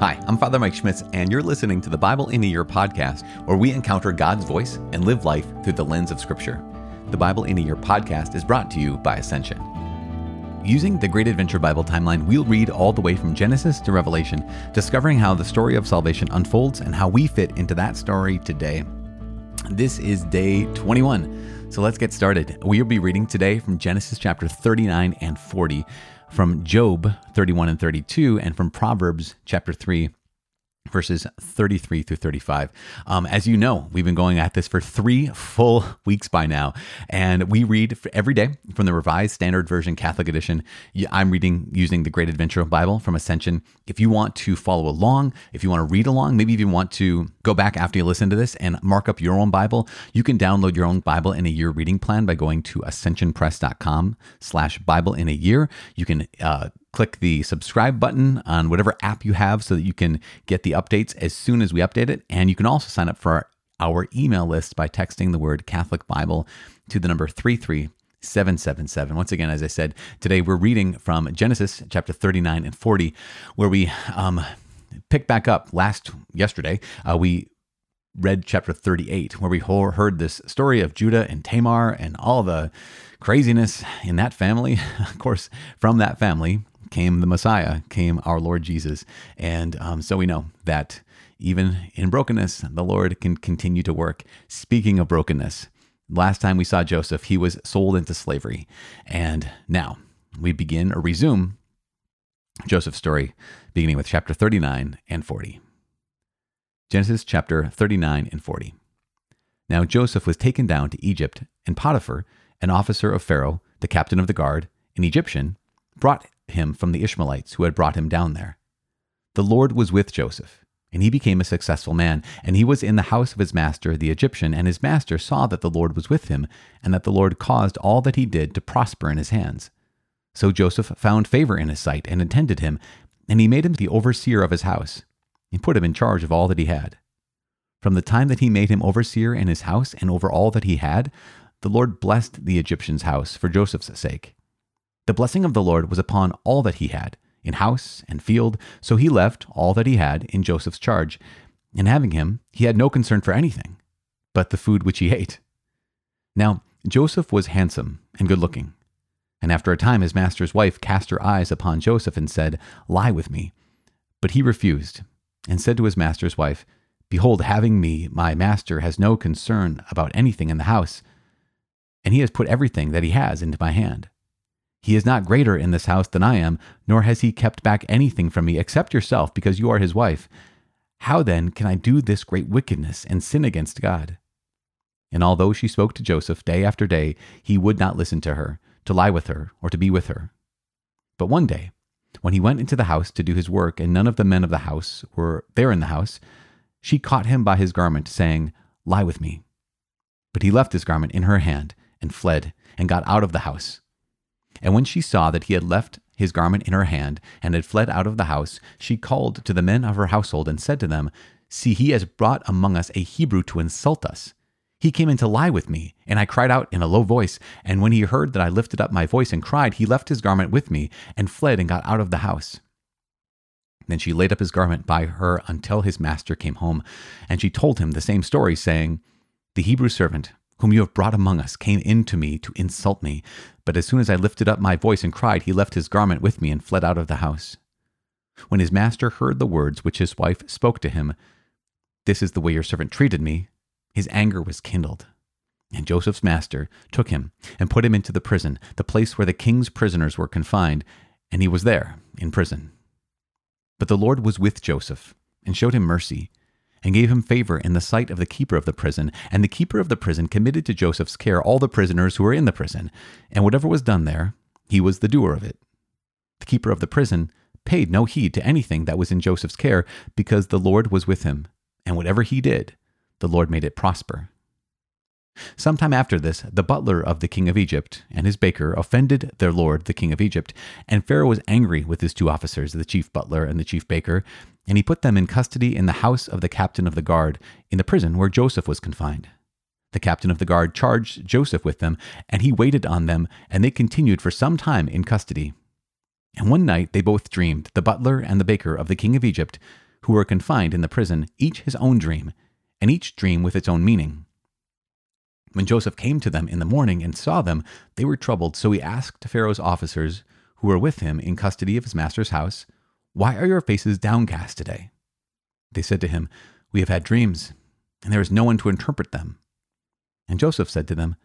Hi, I'm Father Mike Schmitz, and you're listening to the Bible in a Year podcast, where we encounter God's voice and live life through the lens of Scripture. The Bible in a Year podcast is brought to you by Ascension. Using the Great Adventure Bible Timeline, we'll read all the way from Genesis to Revelation, discovering how the story of salvation unfolds and how we fit into that story today. This is day 21, so let's get started. We'll be reading today from Genesis chapter 39 and 40, from Job 31 and 32, and from Proverbs chapter 3, verses 33 through 35. As you know, we've been going at this for 3 full weeks by now, and we read every day from the Revised Standard Version Catholic Edition. I'm reading using the Great Adventure Bible from Ascension. If you want to follow along, if you want to read along, maybe if you want to go back after you listen to this and mark up your own Bible, you can download your own Bible in a Year reading plan by going to ascensionpress.com/Bible in a Year. You can click the subscribe button on whatever app you have so that you can get the updates as soon as we update it. And you can also sign up for our email list by texting the word Catholic Bible to the number 33777. Once again, as I said, today we're reading from Genesis chapter 39 and 40, where we pick back up yesterday. We read chapter 38, where we heard this story of Judah and Tamar and all the craziness in that family. Of course, from that family came the Messiah, came our Lord Jesus. And so we know that even in brokenness, the Lord can continue to work. Speaking of brokenness, last time we saw Joseph, he was sold into slavery. And now we begin or resume Joseph's story, beginning with chapter 39 and 40. Genesis chapter 39 and 40. Now Joseph was taken down to Egypt, and Potiphar, an officer of Pharaoh, the captain of the guard, an Egyptian, brought him from the Ishmaelites who had brought him down there. The Lord was with Joseph, and he became a successful man, and he was in the house of his master, the Egyptian, and his master saw that the Lord was with him, and that the Lord caused all that he did to prosper in his hands. So Joseph found favor in his sight and attended him, and he made him the overseer of his house, and put him in charge of all that he had. From the time that he made him overseer in his house and over all that he had, the Lord blessed the Egyptian's house for Joseph's sake. The blessing of the Lord was upon all that he had, in house and field, so he left all that he had in Joseph's charge, and having him, he had no concern for anything but the food which he ate. Now Joseph was handsome and good-looking, and after a time his master's wife cast her eyes upon Joseph and said, "Lie with me." But he refused, and said to his master's wife, "Behold, having me, my master has no concern about anything in the house, and he has put everything that he has into my hand. He is not greater in this house than I am, nor has he kept back anything from me except yourself, because you are his wife. How then can I do this great wickedness and sin against God?" And although she spoke to Joseph day after day, he would not listen to her, to lie with her, or to be with her. But one day, when he went into the house to do his work, and none of the men of the house were there in the house, she caught him by his garment, saying, "Lie with me." But he left his garment in her hand, and fled, and got out of the house. And when she saw that he had left his garment in her hand and had fled out of the house, she called to the men of her household and said to them, "See, he has brought among us a Hebrew to insult us. He came in to lie with me, and I cried out in a low voice. And when he heard that I lifted up my voice and cried, he left his garment with me and fled and got out of the house." Then she laid up his garment by her until his master came home. And she told him the same story, saying, "The Hebrew servant whom you have brought among us came in to me to insult me. But as soon as I lifted up my voice and cried, he left his garment with me and fled out of the house." When his master heard the words which his wife spoke to him, "This is the way your servant treated me," his anger was kindled. And Joseph's master took him and put him into the prison, the place where the king's prisoners were confined, and he was there in prison. But the Lord was with Joseph and showed him mercy, and gave him favor in the sight of the keeper of the prison. And the keeper of the prison committed to Joseph's care all the prisoners who were in the prison, and whatever was done there, he was the doer of it. The keeper of the prison paid no heed to anything that was in Joseph's care, because the Lord was with him, and whatever he did, the Lord made it prosper. Sometime after this, the butler of the king of Egypt and his baker offended their lord, the king of Egypt, and Pharaoh was angry with his 2 officers, the chief butler and the chief baker, and he put them in custody in the house of the captain of the guard, in the prison where Joseph was confined. The captain of the guard charged Joseph with them, and he waited on them, and they continued for some time in custody. And one night they both dreamed, the butler and the baker of the king of Egypt, who were confined in the prison, each his own dream, and each dream with its own meaning. When Joseph came to them in the morning and saw them, they were troubled, so he asked Pharaoh's officers who were with him in custody of his master's house, "Why are your faces downcast today?" They said to him, "We have had dreams, and there is no one to interpret them." And Joseph said to them,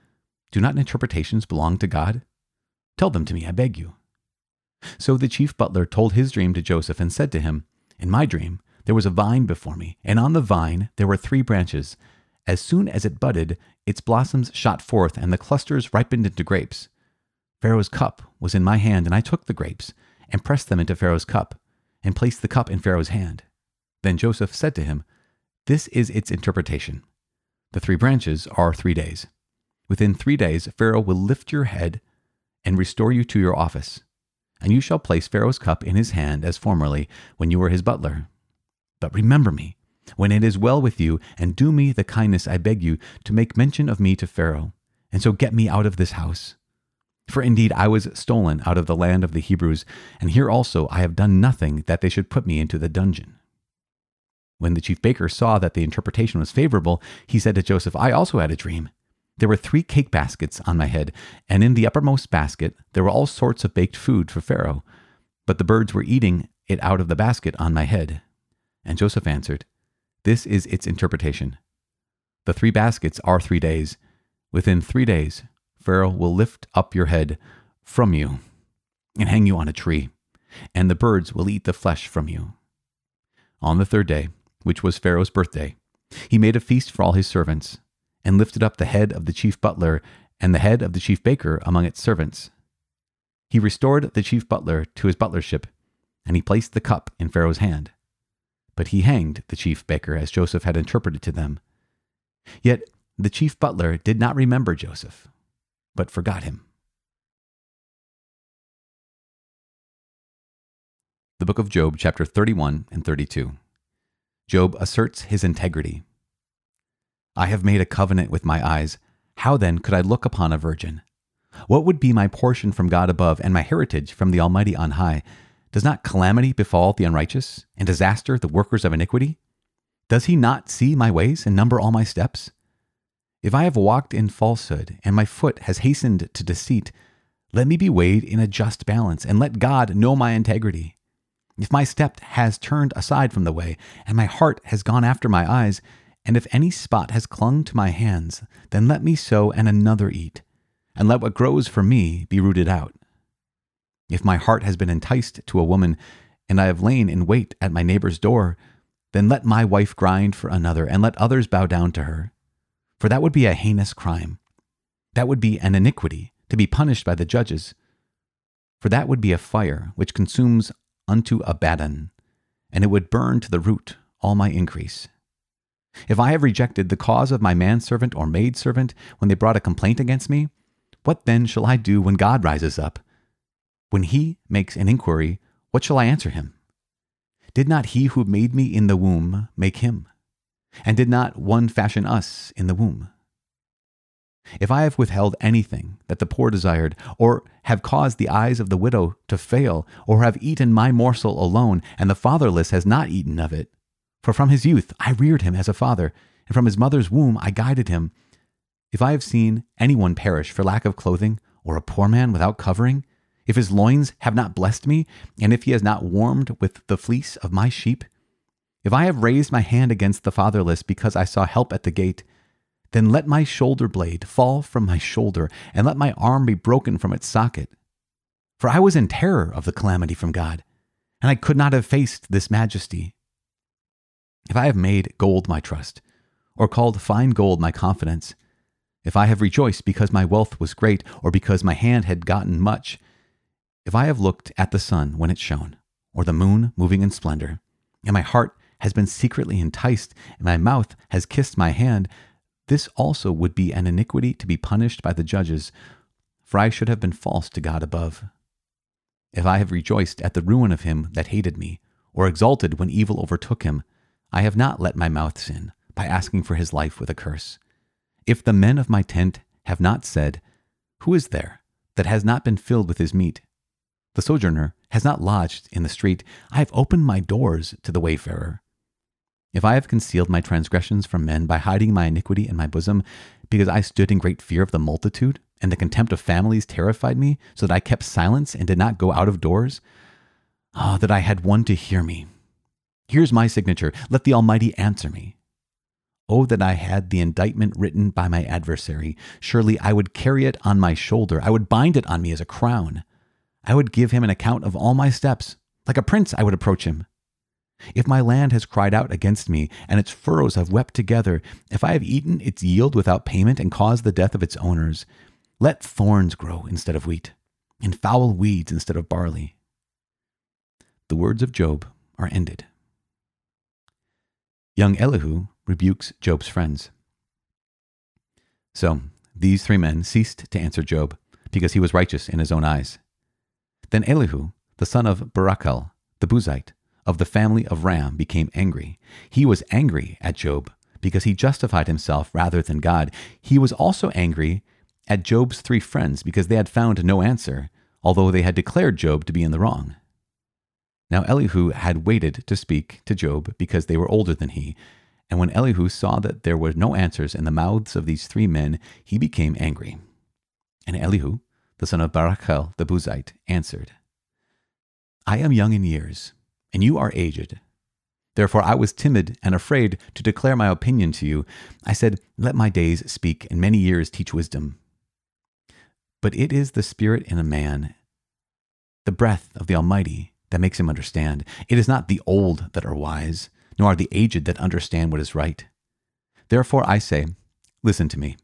"Do not interpretations belong to God? Tell them to me, I beg you." So the chief butler told his dream to Joseph and said to him, "In my dream there was a vine before me, and on the vine there were three branches. As soon as it budded, its blossoms shot forth, and the clusters ripened into grapes. Pharaoh's cup was in my hand, and I took the grapes and pressed them into Pharaoh's cup and placed the cup in Pharaoh's hand." Then Joseph said to him, "This is its interpretation. The three branches are 3 days. Within 3 days, Pharaoh will lift your head and restore you to your office, and you shall place Pharaoh's cup in his hand as formerly when you were his butler. But remember me when it is well with you, and do me the kindness, I beg you, to make mention of me to Pharaoh, and so get me out of this house. For indeed I was stolen out of the land of the Hebrews, and here also I have done nothing that they should put me into the dungeon." When the chief baker saw that the interpretation was favorable, he said to Joseph, "I also had a dream. There were 3 cake baskets on my head, and in the uppermost basket there were all sorts of baked food for Pharaoh, but the birds were eating it out of the basket on my head." And Joseph answered, "This is its interpretation. The 3 baskets are 3 days. Within 3 days, Pharaoh will lift up your head from you and hang you on a tree, and the birds will eat the flesh from you." On the 3rd day, which was Pharaoh's birthday, he made a feast for all his servants, and lifted up the head of the chief butler and the head of the chief baker among its servants. He restored the chief butler to his butlership, and he placed the cup in Pharaoh's hand. But he hanged the chief baker, as Joseph had interpreted to them. Yet the chief butler did not remember Joseph, but forgot him. The book of Job, chapter 31 and 32. Job asserts his integrity. "I have made a covenant with my eyes. How then could I look upon a virgin? What would be my portion from God above, and my heritage from the Almighty on high? Does not calamity befall the unrighteous, and disaster the workers of iniquity? Does he not see my ways and number all my steps? If I have walked in falsehood, and my foot has hastened to deceit, let me be weighed in a just balance, and let God know my integrity. If my step has turned aside from the way, and my heart has gone after my eyes, and if any spot has clung to my hands, then let me sow and another eat, and let what grows for me be rooted out. If my heart has been enticed to a woman, and I have lain in wait at my neighbor's door, then let my wife grind for another, and let others bow down to her. For that would be a heinous crime. That would be an iniquity to be punished by the judges. For that would be a fire which consumes unto Abaddon, and it would burn to the root all my increase. If I have rejected the cause of my manservant or maidservant when they brought a complaint against me, what then shall I do when God rises up? When he makes an inquiry, what shall I answer him? Did not he who made me in the womb make him? And did not one fashion us in the womb? If I have withheld anything that the poor desired, or have caused the eyes of the widow to fail, or have eaten my morsel alone, and the fatherless has not eaten of it, for from his youth I reared him as a father, and from his mother's womb I guided him. If I have seen anyone perish for lack of clothing, or a poor man without covering, if his loins have not blessed me, and if he has not warmed with the fleece of my sheep, if I have raised my hand against the fatherless because I saw help at the gate, then let my shoulder blade fall from my shoulder, and let my arm be broken from its socket. For I was in terror of the calamity from God, and I could not have faced this majesty. If I have made gold my trust, or called fine gold my confidence, if I have rejoiced because my wealth was great, or because my hand had gotten much, if I have looked at the sun when it shone, or the moon moving in splendor, and my heart has been secretly enticed, and my mouth has kissed my hand, this also would be an iniquity to be punished by the judges, for I should have been false to God above. If I have rejoiced at the ruin of him that hated me, or exulted when evil overtook him, I have not let my mouth sin by asking for his life with a curse. If the men of my tent have not said, "Who is there that has not been filled with his meat?" The sojourner has not lodged in the street. I have opened my doors to the wayfarer, If I have concealed my transgressions from men by hiding my iniquity in my bosom, because I stood in great fear of the multitude, and the contempt of families terrified me, so that I kept silence and did not go out of doors, oh, that I had one to hear me. Here's my signature. Let the Almighty answer me. Oh, that I had the indictment written by my adversary. Surely I would carry it on my shoulder. I would bind it on me as a crown. I would give him an account of all my steps. Like a prince, I would approach him. If my land has cried out against me, and its furrows have wept together, if I have eaten its yield without payment and caused the death of its owners, let thorns grow instead of wheat, and foul weeds instead of barley. The words of Job are ended. Young Elihu rebukes Job's friends. So these three men ceased to answer Job, because he was righteous in his own eyes. Then Elihu, the son of Barachel, the Buzite, of the family of Ram, became angry. He was angry at Job, because he justified himself rather than God. He was also angry at Job's three friends, because they had found no answer, although they had declared Job to be in the wrong. Now Elihu had waited to speak to Job, because they were older than he. And when Elihu saw that there were no answers in the mouths of these three men, he became angry. And Elihu, the son of Barachel the Buzite, answered, I am young in years, and you are aged. Therefore I was timid and afraid to declare my opinion to you. I said, let my days speak, and many years teach wisdom. But it is the spirit in a man, the breath of the Almighty, that makes him understand. It is not the old that are wise, nor are the aged that understand what is right. Therefore I say, listen to me,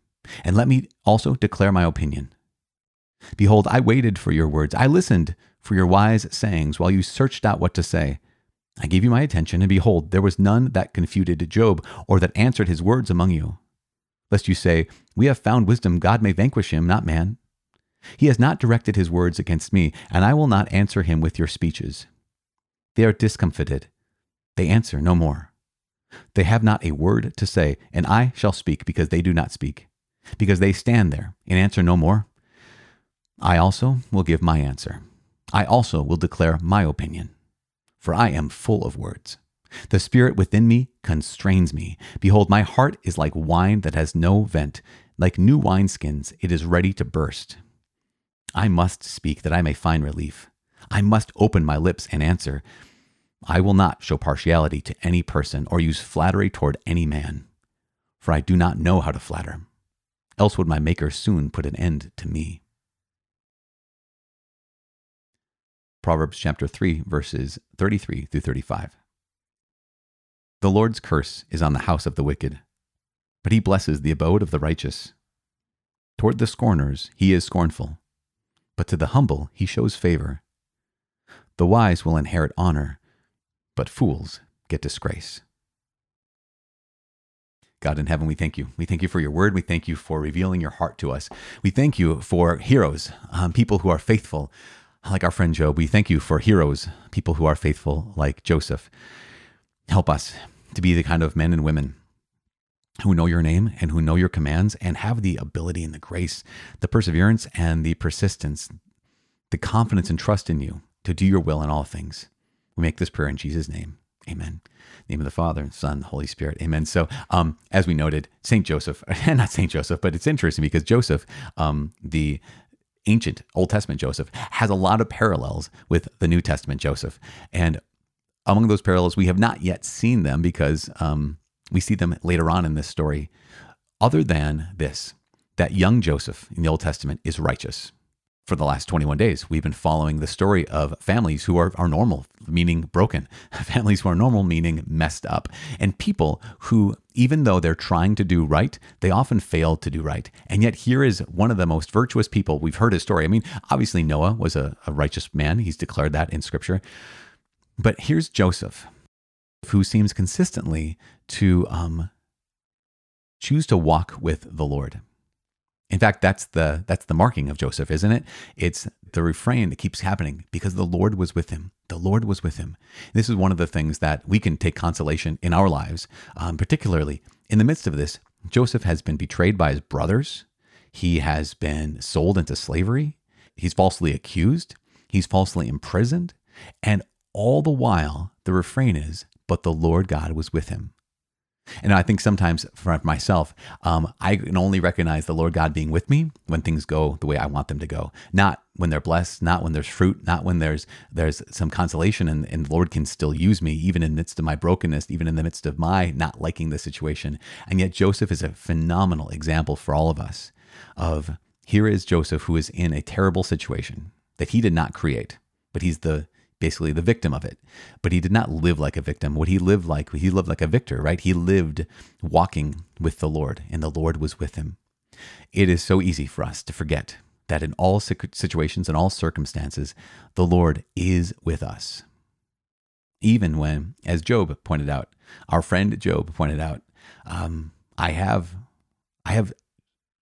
and let me also declare my opinion. Behold, I waited for your words. I listened for your wise sayings while you searched out what to say. I gave you my attention, and behold, there was none that confuted Job or that answered his words among you. Lest you say, we have found wisdom, God may vanquish him, not man. He has not directed his words against me, and I will not answer him with your speeches. They are discomfited. They answer no more. They have not a word to say, and I shall speak, because they do not speak, because they stand there and answer no more. I also will give my answer. I also will declare my opinion, for I am full of words. The spirit within me constrains me. Behold, my heart is like wine that has no vent. Like new wineskins, it is ready to burst. I must speak that I may find relief. I must open my lips and answer. I will not show partiality to any person or use flattery toward any man, for I do not know how to flatter. Else would my Maker soon put an end to me. Proverbs chapter 3, verses 33 through 35. The Lord's curse is on the house of the wicked, but he blesses the abode of the righteous. Toward the scorners he is scornful, but to the humble he shows favor. The wise will inherit honor, but fools get disgrace. God in heaven, we thank you. We thank you for your word. We thank you for revealing your heart to us. We thank you for heroes, people who are faithful, like our friend Job. We thank you for heroes, people who are faithful, like Joseph. Help us to be the kind of men and women who know your name and who know your commands and have the ability and the grace, the perseverance and the persistence, the confidence and trust in you to do your will in all things. We make this prayer in Jesus' name. Amen. In the name of the Father, and Son, and the Holy Spirit. Amen. So as we noted, St. Joseph, not St. Joseph, but it's interesting because Joseph, the ancient Old Testament Joseph, has a lot of parallels with the New Testament Joseph. And among those parallels, we have not yet seen them because we see them later on in this story. Other than this, that young Joseph in the Old Testament is righteous. For the last 21 days, we've been following the story of families who are normal, meaning broken. Families who are normal, meaning messed up. And people who, even though they're trying to do right, they often fail to do right. And yet here is one of the most virtuous people. We've heard his story. I mean, obviously Noah was a righteous man. He's declared that in Scripture. But here's Joseph, who seems consistently to choose to walk with the Lord. In fact, that's the marking of Joseph, isn't it? It's the refrain that keeps happening, because the Lord was with him. The Lord was with him. This is one of the things that we can take consolation in our lives, particularly in the midst of this. Joseph has been betrayed by his brothers. He has been sold into slavery. He's falsely accused. He's falsely imprisoned. And all the while, the refrain is, but the Lord God was with him. And I think sometimes for myself, I can only recognize the Lord God being with me when things go the way I want them to go. Not when they're blessed, not when there's fruit, not when there's some consolation, and the Lord can still use me even in the midst of my brokenness, even in the midst of my not liking the situation. And yet Joseph is a phenomenal example for all of us of here is Joseph who is in a terrible situation that he did not create, but he's basically the victim of it. But he did not live like a victim. What he lived like, he lived like a victor, right? He lived walking with the Lord, and the Lord was with him. It is so easy for us to forget that in all situations and all circumstances, the Lord is with us. Even when, as Job pointed out, our friend Job pointed out, I have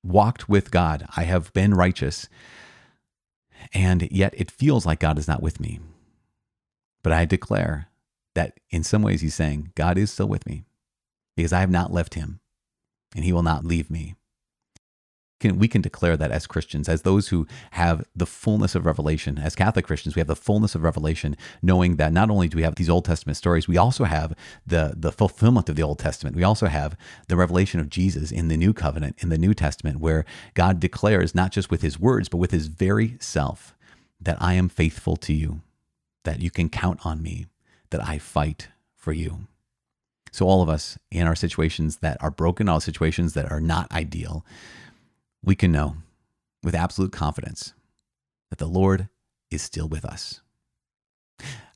walked with God. I have been righteous, and yet it feels like God is not with me. But I declare that in some ways he's saying, God is still with me because I have not left him and he will not leave me. We can declare that as Christians, as those who have the fullness of revelation. As Catholic Christians, we have the fullness of revelation, knowing that not only do we have these Old Testament stories, we also have the fulfillment of the Old Testament. We also have the revelation of Jesus in the New Covenant, in the New Testament, where God declares not just with his words, but with his very self that I am faithful to you, that you can count on me, that I fight for you. So all of us in our situations that are broken, all situations that are not ideal, we can know with absolute confidence that the Lord is still with us.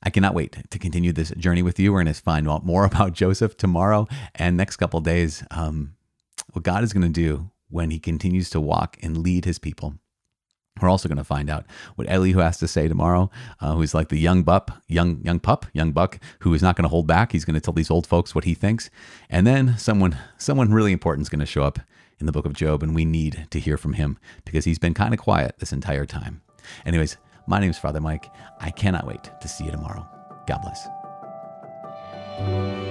I cannot wait to continue this journey with you. We're going to find out more about Joseph tomorrow and next couple of days, what God is going to do when he continues to walk and lead his people. We're also going to find out what Elihu has to say tomorrow, who's like the young buck, who is not going to hold back. He's going to tell these old folks what he thinks. And then someone really important is going to show up in the book of Job, and we need to hear from him because he's been kind of quiet this entire time. Anyways, my name is Father Mike. I cannot wait to see you tomorrow. God bless.